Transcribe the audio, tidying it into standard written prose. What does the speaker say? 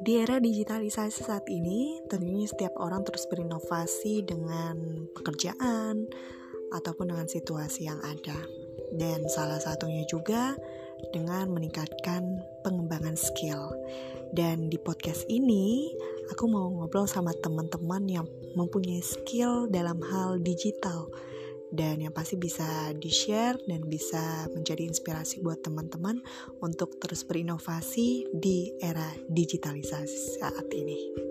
Di era digitalisasi saat ini, tentunya setiap orang terus berinovasi dengan pekerjaan ataupun dengan situasi yang ada. Dan salah satunya juga dengan meningkatkan pengembangan skill. Dan di podcast ini, aku mau ngobrol sama teman-teman yang mempunyai skill dalam hal digital. Dan yang pasti bisa di-share dan bisa menjadi inspirasi buat teman-teman untuk terus berinovasi di era digitalisasi saat ini.